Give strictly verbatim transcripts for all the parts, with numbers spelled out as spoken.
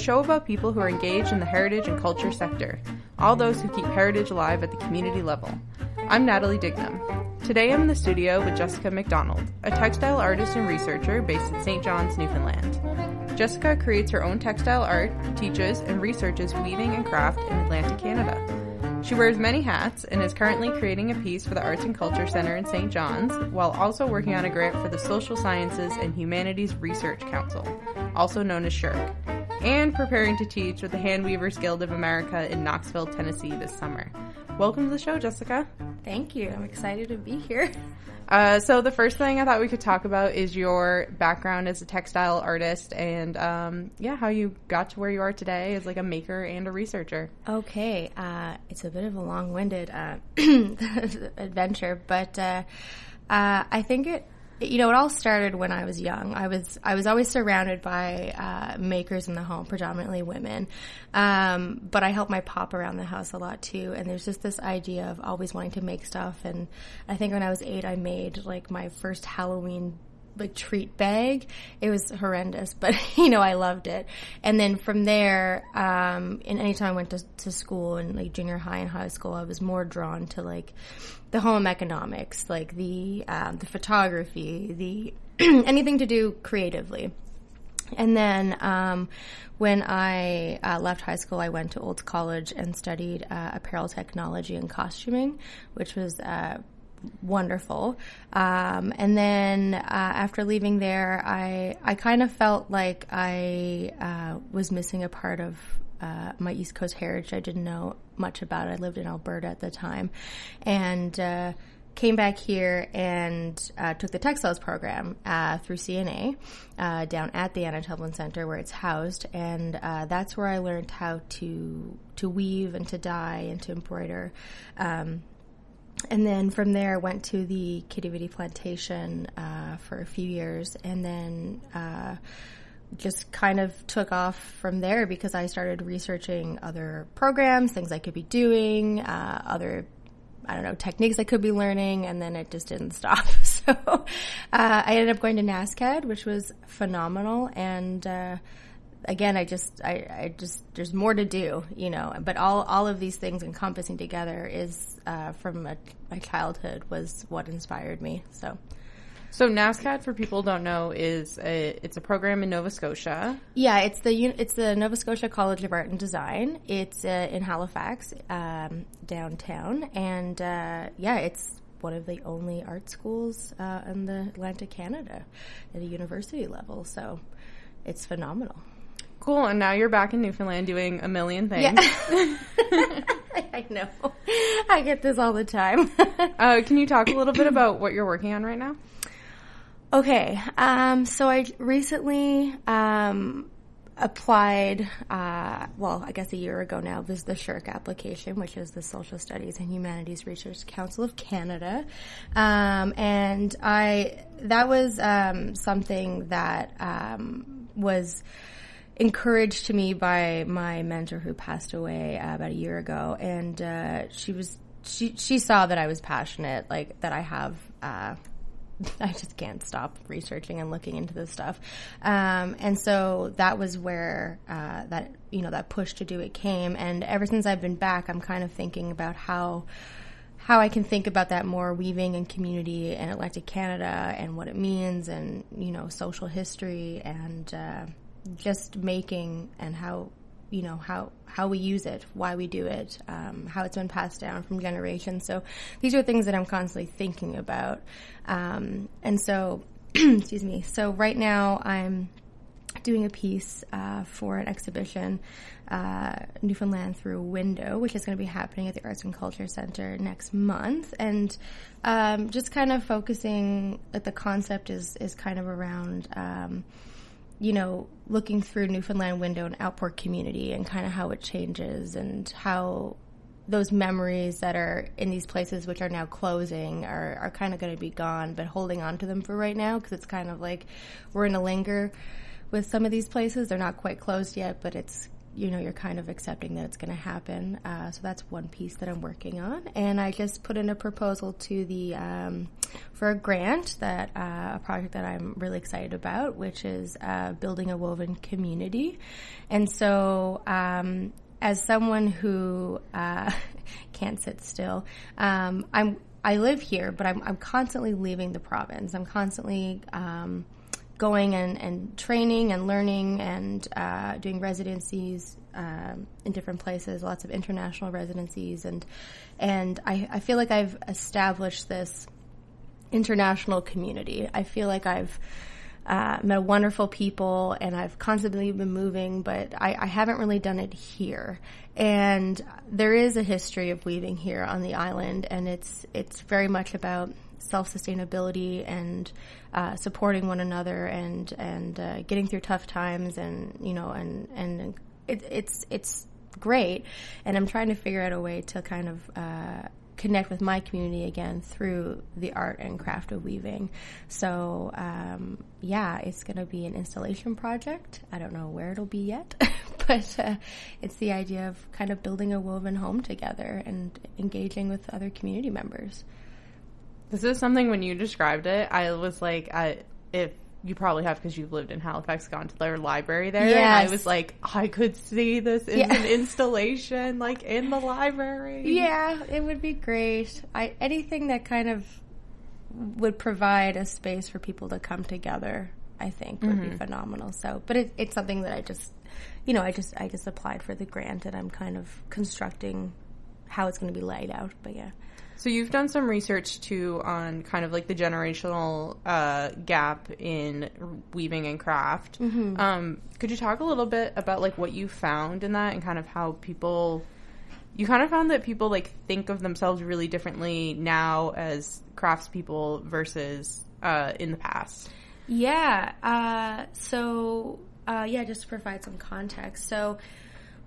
show about people who are engaged in the heritage and culture sector, all those who keep heritage alive at the community level. I'm Natalie Dignam. Today I'm in the studio with Jessica McDonald, a textile artist and researcher based in Saint John's, Newfoundland. Jessica creates her own textile art, teaches, and researches weaving and craft in Atlantic Canada. She wears many hats and is currently creating a piece for the Arts and Culture Center in Saint John's, while also working on a grant for the Social Sciences and Humanities Research Council, also known as S S H R C, and preparing to teach with the Hand Weavers Guild of America in Knoxville, Tennessee this summer. Welcome to the show, Jessica. Thank you. I'm excited to be here. Uh, so the first thing I thought we could talk about is your background as a textile artist and, um, yeah, how you got to where you are today as, like, a maker and a researcher. Okay. Uh, it's a bit of a long-winded uh, adventure, but uh, uh, I think it, you know, it all started when I was young. I was I was always surrounded by uh, makers in the home, predominantly women. Um, but I helped my pop around the house a lot, too. And there's just this idea of always wanting to make stuff. And I think when I was eight, I made, like, my first Halloween, like, treat bag. It was horrendous, but, you know, I loved it. And then from there, um, and any time I went to, to school and, like, junior high and high school, I was more drawn to, like, the home economics, like the um, the photography, the anything to do creatively. And then um, when I uh, left high school, I went to Olds College and studied uh, apparel technology and costuming, which was uh, wonderful. Um, and then uh, after leaving there, I, I kind of felt like I uh, was missing a part of Uh, my East Coast heritage. I didn't know much about it. I lived in Alberta at the time and uh, came back here and uh, took the textiles program uh, through C N A uh, down at the Anna Templeton Center where it's housed, and uh, that's where I learned how to to weave and to dye and to embroider. Um, and then from there I went to the Kittivity Plantation uh, for a few years, and then uh, just kind of took off from there because I started researching other programs, things I could be doing, uh, other, I don't know, techniques I could be learning, and then it just didn't stop. So uh, I ended up going to NASCAD, which was phenomenal, and uh, again, I just, I, I just, there's more to do, you know, but all, all of these things encompassing together is uh, from a, my childhood was what inspired me, so... So NASCAD, for people who don't know, is a, it's a program in Nova Scotia. Yeah, it's the it's the Nova Scotia College of Art and Design. It's uh, in Halifax, um, downtown, and uh, yeah, it's one of the only art schools uh, in the Atlantic Canada at a university level. So it's phenomenal. Cool, and now you're back in Newfoundland doing a million things. Yeah. I know. I get this all the time. uh, can you talk a little bit about what you're working on right now? Okay, um, so I recently um, applied, uh, well, I guess a year ago now, this is the S S H R C application, which is the Social Studies and Humanities Research Council of Canada, um, and I that was um, something that um, was encouraged to me by my mentor who passed away uh, about a year ago, and uh, she was she she saw that I was passionate, like that I have. Uh, I just can't stop researching and looking into this stuff. Um, and so that was where uh, that, you know, that push to do it came. And ever since I've been back, I'm kind of thinking about how how I can think about that more, weaving and community and Atlantic Canada and what it means and, you know, social history and uh, just making and how, you know, how, how we use it, why we do it, um, how it's been passed down from generations. So these are things that I'm constantly thinking about. Um, and so, excuse me, so right now I'm doing a piece uh, for an exhibition, uh, Newfoundland Through a Window, which is going to be happening at the Arts and Culture Center next month. And um, just kind of focusing, like the concept is, is kind of around... Um, you know, looking through Newfoundland window and outpour community and kind of how it changes and how those memories that are in these places which are now closing are, are kind of going to be gone, but holding on to them for right now because it's kind of like we're going to linger with some of these places. They're not quite closed yet, but it's you know, you're kind of accepting that it's going to happen. Uh, so that's one piece that I'm working on. And I just put in a proposal to the um, for a grant, that uh, a project that I'm really excited about, which is uh, building a woven community. And so um, as someone who uh, can't sit still, um, I'm I live here, but I'm I'm constantly leaving the province. I'm constantly um, going and, and training and learning and uh, doing residencies um, in different places, lots of international residencies. And and I, I feel like I've established this international community. I feel like I've uh, met wonderful people, and I've constantly been moving, but I, I haven't really done it here. And there is a history of weaving here on the island, and it's it's very much about self-sustainability and uh, supporting one another and and uh, getting through tough times, and you know and and it, it's it's great. And I'm trying to figure out a way to kind of uh, connect with my community again through the art and craft of weaving. So um, yeah, it's going to be an installation project. I don't know where it'll be yet, but uh, it's the idea of kind of building a woven home together and engaging with other community members. This is something, when you described it, I was like, I, if you probably have, because you've lived in Halifax, gone to their library there. Yes. And I was like, I could see this as yeah. an installation, like, in the library. Yeah, it would be great. I, anything that kind of would provide a space for people to come together, I think, would mm-hmm. be phenomenal. So, but it, it's something that I just, you know, I just, I just applied for the grant, and I'm kind of constructing how it's going to be laid out, but yeah. So you've done some research, too, on kind of like the generational uh, gap in weaving and craft. Mm-hmm. Um, could you talk a little bit about, like, what you found in that, and kind of how people – you kind of found that people, like, think of themselves really differently now as craftspeople versus uh, in the past? Yeah. Uh, so, uh, yeah, just to provide some context. So –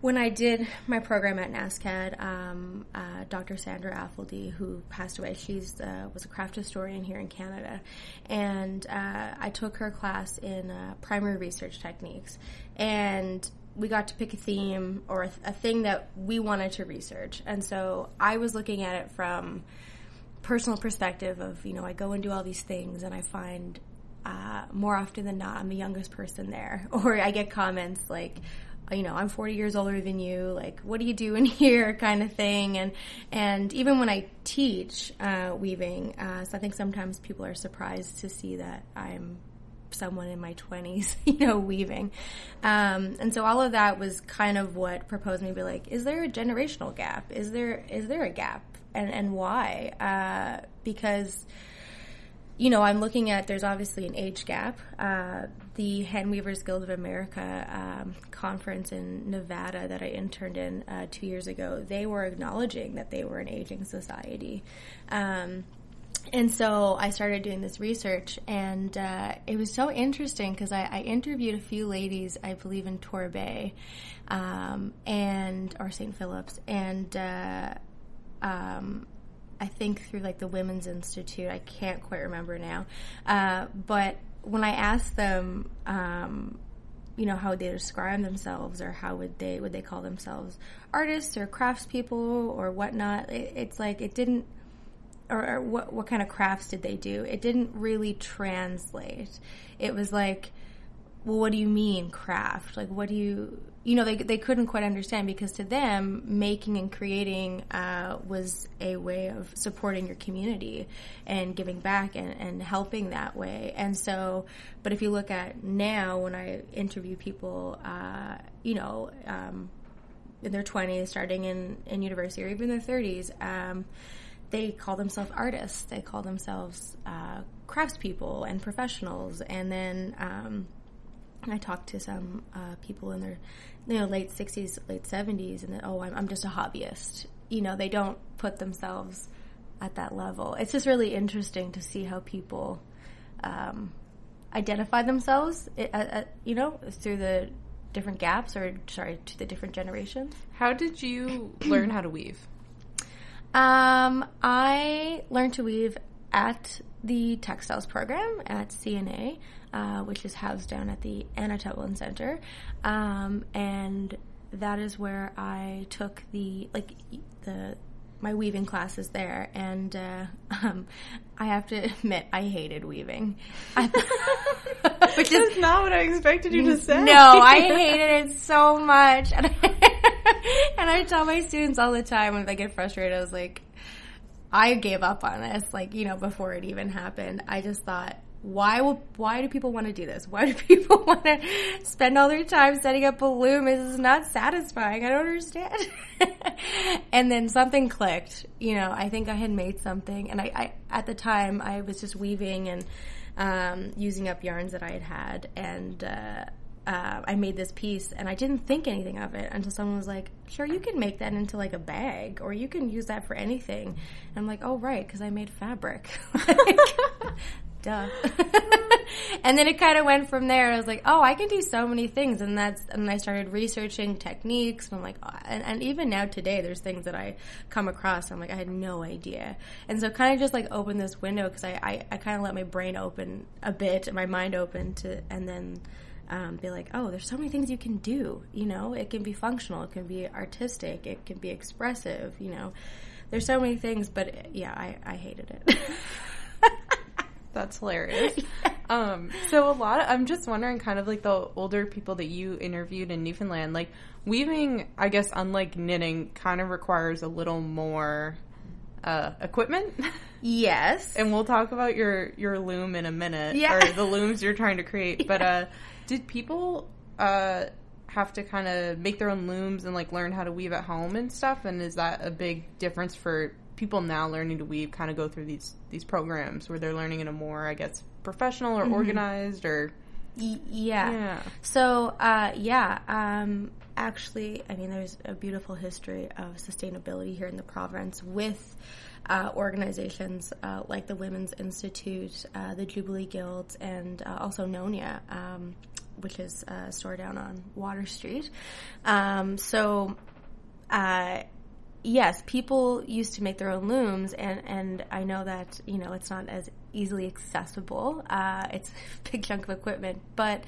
when I did my program at NASCAD, um, uh, Doctor Sandra Affeldey, who passed away, she's uh, was a craft historian here in Canada, and uh, I took her class in uh, primary research techniques, and we got to pick a theme or a, th- a thing that we wanted to research. And so I was looking at it from personal perspective of, you know, I go and do all these things, and I find uh, more often than not I'm the youngest person there, or I get comments like, you know, I'm forty years older than you, like, what do you do in here, kind of thing. And and even when I teach uh, weaving, uh, so I think sometimes people are surprised to see that I'm someone in my twenties, you know, weaving. Um, and so all of that was kind of what proposed me to be like, is there a generational gap? Is there is there a gap? And, and why? Uh, because... you know, I'm looking at, there's obviously an age gap. Uh, the Hand Weavers Guild of America um, conference in Nevada that I interned in uh, two years ago, they were acknowledging that they were an aging society. Um, and so I started doing this research, and uh, it was so interesting because I, I interviewed a few ladies, I believe in Torbay um, and, or Saint Phillips, and uh, um I think through, like, the Women's Institute. I can't quite remember now. Uh, but when I asked them, um, you know, how would they describe themselves, or how would they would they call themselves artists or craftspeople or whatnot, it, it's like it didn't – or, or what, what kind of crafts did they do? It didn't really translate. It was like, well, what do you mean craft? Like, what do you – you know, they they couldn't quite understand, because to them, making and creating uh, was a way of supporting your community and giving back and, and helping that way. And so, but if you look at now, when I interview people, uh, you know, um, in their twenties, starting in, in university, or even their thirties, um, they call themselves artists. They call themselves uh, craftspeople and professionals. And then... Um, I talked to some uh, people in their, you know, late sixties, late seventies, and then, oh, I'm, I'm just a hobbyist. You know, they don't put themselves at that level. It's just really interesting to see how people um, identify themselves, uh, you know, through the different gaps, or, sorry, to the different generations. How did you learn how to weave? Um, I learned to weave at the textiles program at C N A, uh, which is housed down at the Annata Bullen Center. Um, and that is where I took the, like, the, my weaving classes there, and uh, um, I have to admit, I hated weaving. I, which is That's not what I expected you to say. No, I hated it so much. And I, and I tell my students all the time when they get frustrated, I was like, I gave up on this, like, you know, before it even happened. I just thought, why will, why do people want to do this? Why do people want to spend all their time setting up a loom? This is not satisfying. I don't understand. And then something clicked. You know, I think I had made something. And I, I at the time, I was just weaving and um, using up yarns that I had had. And uh, uh, I made this piece, and I didn't think anything of it until someone was like, sure, you can make that into, like, a bag, or you can use that for anything. And I'm like, oh, right, because I made fabric. Like, duh. And then it kind of went from there. I was like, oh, I can do so many things. And that's, and I started researching techniques. And I'm like, oh, and, and even now today, there's things that I come across. I'm like, I had no idea. And so kind of just like opened this window, because I, I, I kind of let my brain open a bit, my mind open to, and then um, be like, oh, there's so many things you can do. You know, it can be functional, it can be artistic, it can be expressive. You know, there's so many things, but yeah, I, I hated it. That's hilarious. Um, so a lot of, I'm just wondering, kind of like the older people that you interviewed in Newfoundland, like weaving, I guess, unlike knitting, kind of requires a little more uh, equipment. Yes. And we'll talk about your, your loom in a minute, yeah. Or the looms you're trying to create. Yeah. But uh, did people uh, have to kind of make their own looms and like learn how to weave at home and stuff? And is that a big difference for people now learning to weave kind of go through these these programs where they're learning in a more, I guess, professional or mm-hmm. organized or... Y- yeah. yeah. So, uh, yeah, um, actually, I mean, there's a beautiful history of sustainability here in the province with uh, organizations uh, like the Women's Institute, uh, the Jubilee Guilds, and uh, also Nonia, um, which is a store down on Water Street. Um, so, uh yes, people used to make their own looms, and, and I know that, you know, it's not as easily accessible. Uh, it's a big chunk of equipment, but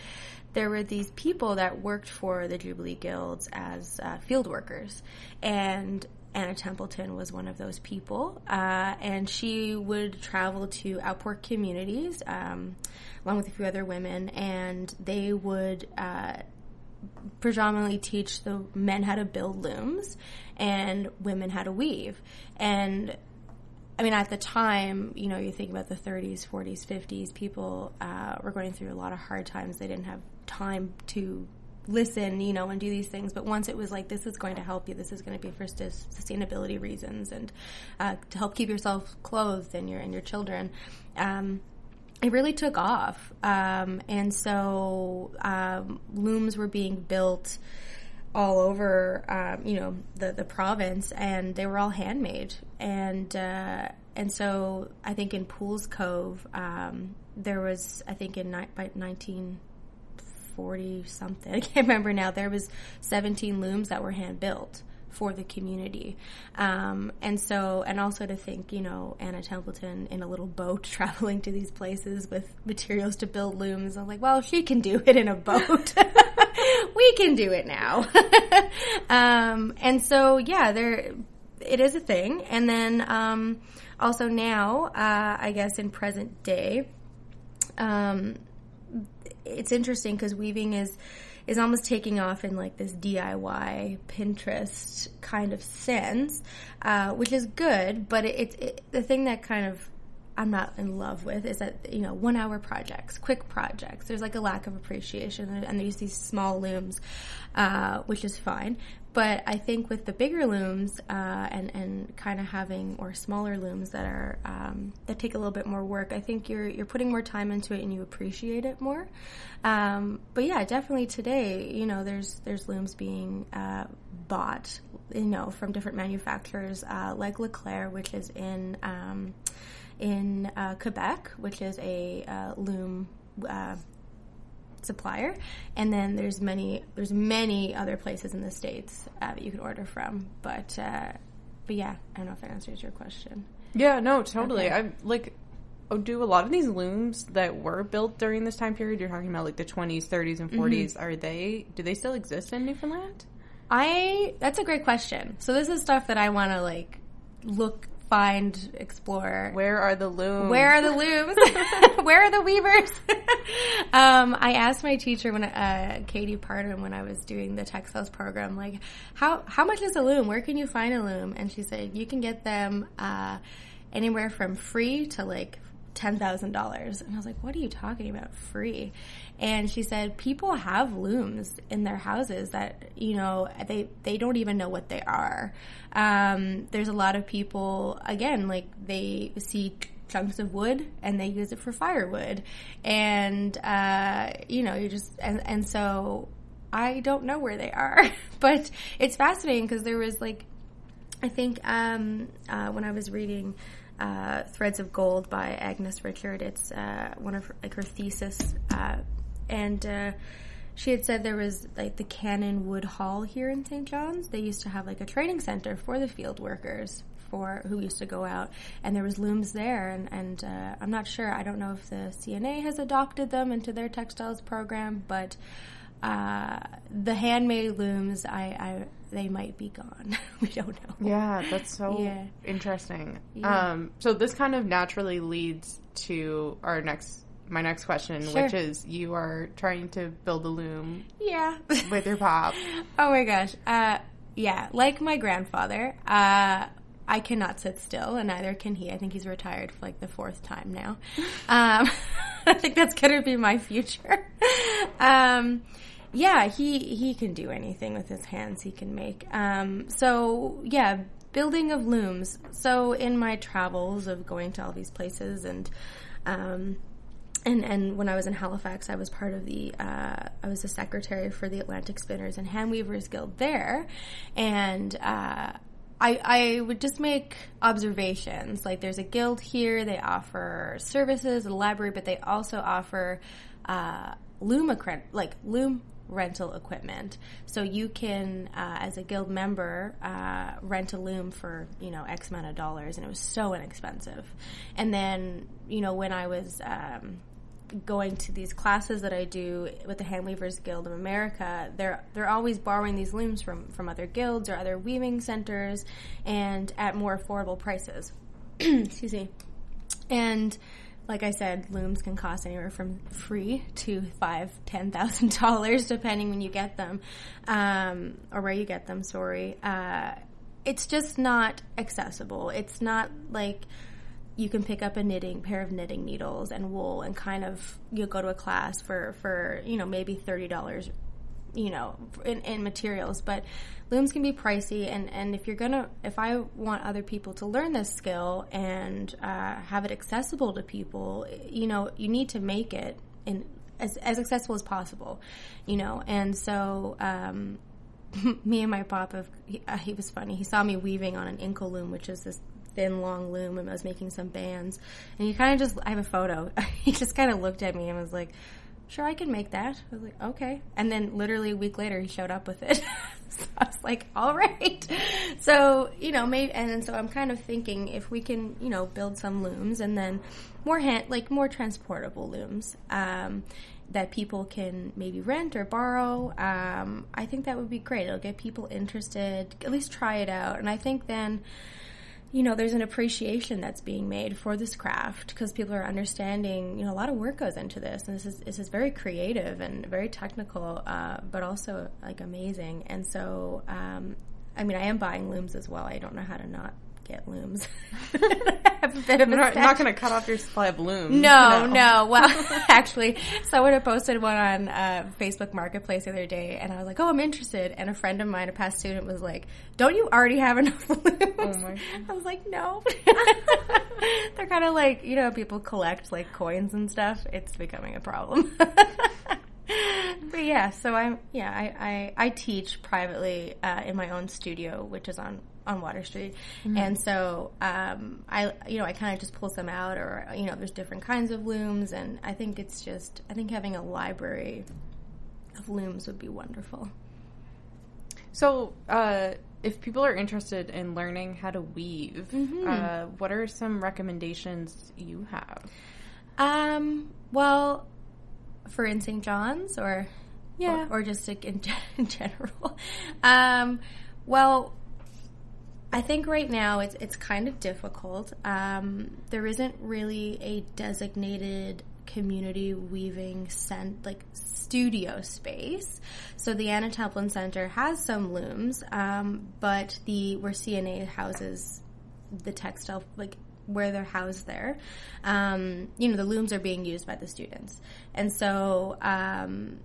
there were these people that worked for the Jubilee Guilds as uh, field workers, and Anna Templeton was one of those people, uh, and she would travel to outpoor communities um, along with a few other women, and they would uh, predominantly teach the men how to build looms and women how to weave. And I mean, at the time, you know, you think about the thirties, forties, fifties, people uh, were going through a lot of hard times. They didn't have time to listen, you know, and do these things. But once it was like, this is going to help you, this is going to be for sustainability reasons and uh, to help keep yourself clothed and your and your children, um, it really took off. Um, and so um, looms were being built all over, um, you know, the, the province, and they were all handmade. And uh, and so I think in Pools Cove, um, there was, I think in ni- by nineteen forty something, I can't remember now, there was seventeen looms that were hand built for the community. Um, and so, and also to think, you know, Anna Templeton in a little boat traveling to these places with materials to build looms. I'm like, well, she can do it in a boat. We can do it now. um, and so, yeah, there, it is a thing. And then, um, also now, uh, I guess in present day, um, it's interesting because weaving is, is almost taking off in like this D I Y Pinterest kind of sense, uh, which is good, but it, it, it the thing that kind of I'm not in love with is that, you know, one hour projects, quick projects. There's like a lack of appreciation, and there's these small looms, uh, which is fine. But I think with the bigger looms uh, and, and kind of having, or smaller looms that are um, that take a little bit more work, I think you're you're putting more time into it and you appreciate it more. Um, but yeah, definitely today, you know, there's there's looms being uh, bought, you know, from different manufacturers uh, like Leclerc, which is in um, in uh, Quebec, which is a uh, loom Uh, supplier, and then there's many there's many other places in the States uh, that you can order from, but uh but yeah, I don't know if that answers your question. Yeah, no, totally. Okay. I like do a lot of these looms that were built during this time period you're talking about, like the twenties, thirties, and forties, mm-hmm. are they do they still exist in Newfoundland? I that's a great question. So this is stuff that I want to like look, find, explore. Where are the looms? Where are the looms? Where are the weavers? um, I asked my teacher when uh, Katie Parton when I was doing the textiles program, like how how much is a loom? Where can you find a loom? And she said you can get them uh, anywhere from free to like ten thousand dollars. And I was like, what are you talking about? Free? And she said, people have looms in their houses that, you know, they, they don't even know what they are. Um, there's a lot of people, again, like they see chunks of wood and they use it for firewood. And, uh, you know, you just, and, and so I don't know where they are, but it's fascinating because there was like, I think, um, uh, when I was reading, Uh, Threads of Gold by Agnes Richard. It's uh, one of her, like her thesis, uh, and uh, she had said there was like the Cannon Wood Hall here in Saint John's. They used to have like a training center for the field workers for who used to go out, and there was looms there. And, and uh, I'm not sure. I don't know if the C N A has adopted them into their textiles program, but uh, the handmade looms, I, I they might be gone. We don't know. Yeah, that's so yeah. interesting. Yeah. Um, so this kind of naturally leads to our next, my next question, sure. which is you are trying to build a loom. Yeah. With your pop. Oh my gosh. Uh, yeah. Like my grandfather, uh, I cannot sit still, and neither can he. I think he's retired for like the fourth time now. um, I think that's going to be my future. um, Yeah, he, he can do anything with his hands he can make. Um, so, yeah, building of looms. So in my travels of going to all these places and um, and, and when I was in Halifax, I was part of the, uh, I was the secretary for the Atlantic Spinners and Hand Weavers Guild there. And uh, I, I would just make observations. Like there's a guild here. They offer services, a library, but they also offer uh, loom, like loom rental equipment. So you can, uh, as a guild member, uh, rent a loom for, you know, X amount of dollars, and it was so inexpensive. And then, you know, when I was um, going to these classes that I do with the Hand Weavers Guild of America, they're they're always borrowing these looms from, from other guilds or other weaving centers and at more affordable prices. Excuse me. And like I said, looms can cost anywhere from free to five, ten thousand dollars, depending when you get them, um, or where you get them. Sorry, uh, it's just not accessible. It's not like you can pick up a knitting pair of knitting needles and wool, and kind of you'll go to a class for for you know maybe thirty dollars, you know, in, in materials. But looms can be pricey, and, and if you're gonna, if I want other people to learn this skill and uh, have it accessible to people, you know, you need to make it in as as accessible as possible, you know. And so, um, me and my papa, he, uh, he was funny. He saw me weaving on an inkle loom, which is this thin, long loom, and I was making some bands. And he kind of just, I have a photo. He just kind of looked at me and was like, sure, I can make that. I was like, okay. And then literally a week later, he showed up with it. So I was like, all right. So, you know, maybe, and then so I'm kind of thinking if we can, you know, build some looms and then more hand, like more transportable looms um, that people can maybe rent or borrow. Um, I think that would be great. It'll get people interested, at least try it out. And I think then, you know, there's an appreciation that's being made for this craft because people are understanding, you know, a lot of work goes into this. And this is this is very creative and very technical, uh, but also, like, amazing. And so, um, I mean, I am buying looms as well. I don't know how to not get looms. I have a bit of a not, not going to cut off your supply of looms. No, no. no. Well, actually, someone had posted one on uh, Facebook Marketplace the other day, and I was like, oh, I'm interested. And a friend of mine, a past student, was like, don't you already have enough looms? Oh my. I was like, no. They're kind of like, you know, people collect, like, coins and stuff. It's becoming a problem. But yeah, so I'm, yeah, I, I, I teach privately uh, in my own studio, which is on on Water Street. Mm-hmm. And so, um, I, you know, I kind of just pull some out or, you know, there's different kinds of looms. And I think it's just, I think having a library of looms would be wonderful. So, uh, if people are interested in learning how to weave, mm-hmm. uh, what are some recommendations you have? Um, well, for in Saint John's or Yeah. Or, or just in, in general. Um, well, I think right now it's it's kind of difficult. Um, there isn't really a designated community weaving cent like studio space. So the Anna Templeton Center has some looms, um, but the where C N A houses the textile, like where they're housed there, um, you know, the looms are being used by the students. And so, um,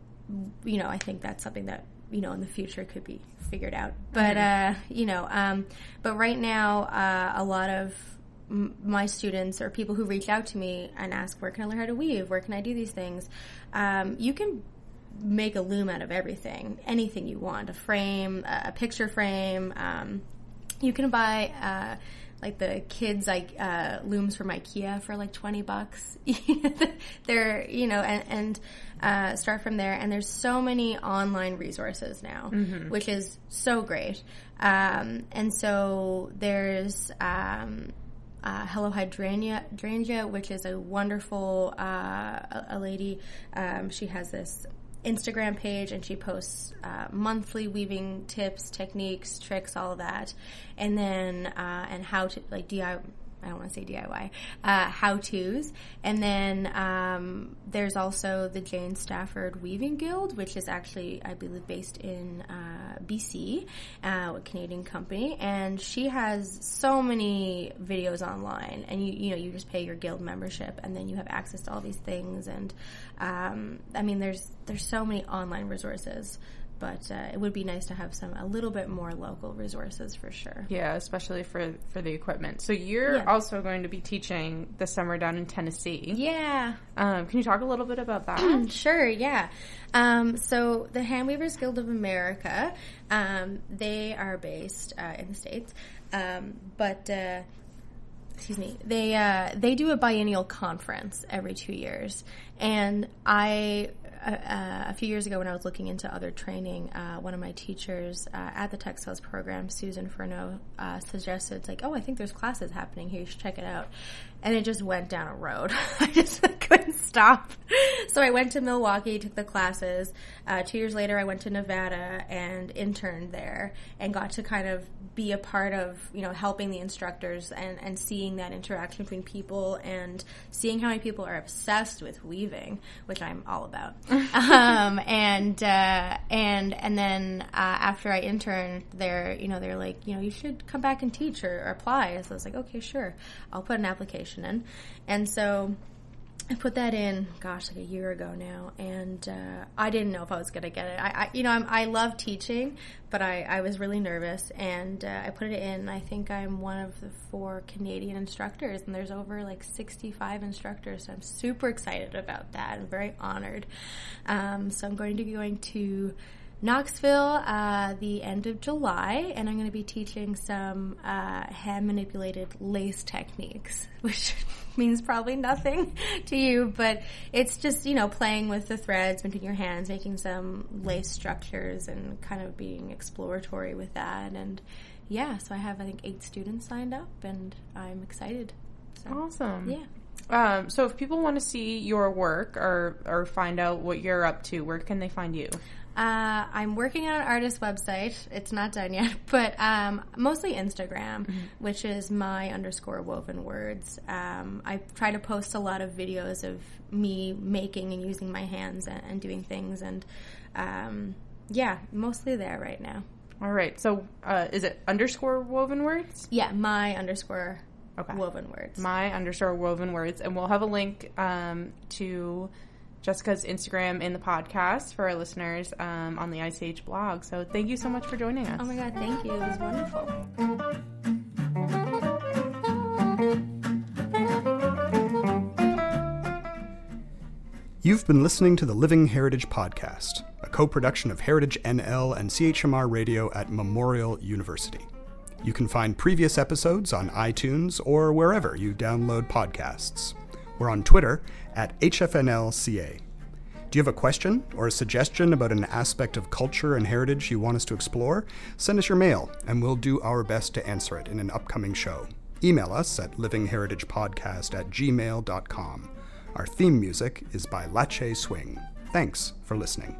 you know, I think that's something that, you know, in the future could be figured out. But, uh, you know, um, but right now, uh, a lot of m- my students or people who reach out to me and ask, where can I learn how to weave? Where can I do these things? Um, you can make a loom out of everything, anything you want, a frame, a, a picture frame. Um, you can buy... Uh, like the kids, like, uh, looms from IKEA for like twenty bucks. They're, you know, and, and, uh, start from there. And there's so many online resources now, mm-hmm. which is so great. Um, and so there's, um, uh, Hello Hydrangea, Hydrangea, which is a wonderful, uh, a, a lady. Um, she has this Instagram page, and she posts uh, monthly weaving tips, techniques, tricks, all of that, and then uh, and how to like D I Y. I don't want to say D I Y. Uh, how tos, and then um, there's also the Jane Stafford Weaving Guild, which is actually I believe based in uh, B C, uh, a Canadian company, and she has so many videos online, and you you know you just pay your guild membership, and then you have access to all these things, and um, I mean there's there's so many online resources. But uh, it would be nice to have some a little bit more local resources for sure. Yeah, especially for, for the equipment. So you're yeah. also going to be teaching this summer down in Tennessee. Yeah. Um, can you talk a little bit about that? Sure, yeah. Um, so the Hand Weavers Guild of America, um, they are based uh, in the States. Um, but... Uh, Excuse me. They uh, they do a biennial conference every two years, and I uh, uh, a few years ago when I was looking into other training, uh, one of my teachers uh, at the textiles program, Susan Furneaux, uh, suggested like, oh, I think there's classes happening here. You should check it out. And it just went down a road. I just couldn't stop. So I went to Milwaukee, took the classes. Uh, two years later, I went to Nevada and interned there and got to kind of be a part of, you know, helping the instructors and, and seeing that interaction between people and seeing how many people are obsessed with weaving, which I'm all about. um, and, uh, and, and then, uh, after I interned there, you know, they're like, you know, you should come back and teach or, or apply. So I was like, okay, sure. I'll put an application in. And so I put that in, gosh, like a year ago now, and uh, I didn't know if I was going to get it. I, I you know, I'm, I love teaching, but I, I was really nervous, and uh, I put it in. I think I'm one of the four Canadian instructors, and there's over like sixty-five instructors, so I'm super excited about that. I'm very honored. Um, so I'm going to be going to Knoxville uh, the end of July, and I'm going to be teaching some uh, hand-manipulated lace techniques, which means probably nothing to you, but it's just, you know, playing with the threads between your hands, making some lace structures and kind of being exploratory with that. And, yeah, so I have, I think, eight students signed up, and I'm excited. So, awesome. Yeah. Um, so if people want to see your work or, or find out what you're up to, where can they find you? Uh, I'm working on an artist website. It's not done yet, but um, mostly Instagram, mm-hmm. which is my underscore woven words. Um, I try to post a lot of videos of me making and using my hands and, and doing things, and um, yeah, mostly there right now. All right. So uh, is it underscore woven words? Yeah, my underscore okay. woven words. My underscore woven words, and we'll have a link um, to Jessica's Instagram in the podcast for our listeners um, on the I C H blog. So thank you so much for joining us. Oh my God, thank you. It was wonderful. You've been listening to the Living Heritage Podcast, a co-production of Heritage N L and C H M R Radio at Memorial University. You can find previous episodes on iTunes or wherever you download podcasts. We're on Twitter at H F N L C A. Do you have a question or a suggestion about an aspect of culture and heritage you want us to explore? Send us your mail, and we'll do our best to answer it in an upcoming show. Email us at livingheritagepodcast at gmail dot com. Our theme music is by Lache Swing. Thanks for listening.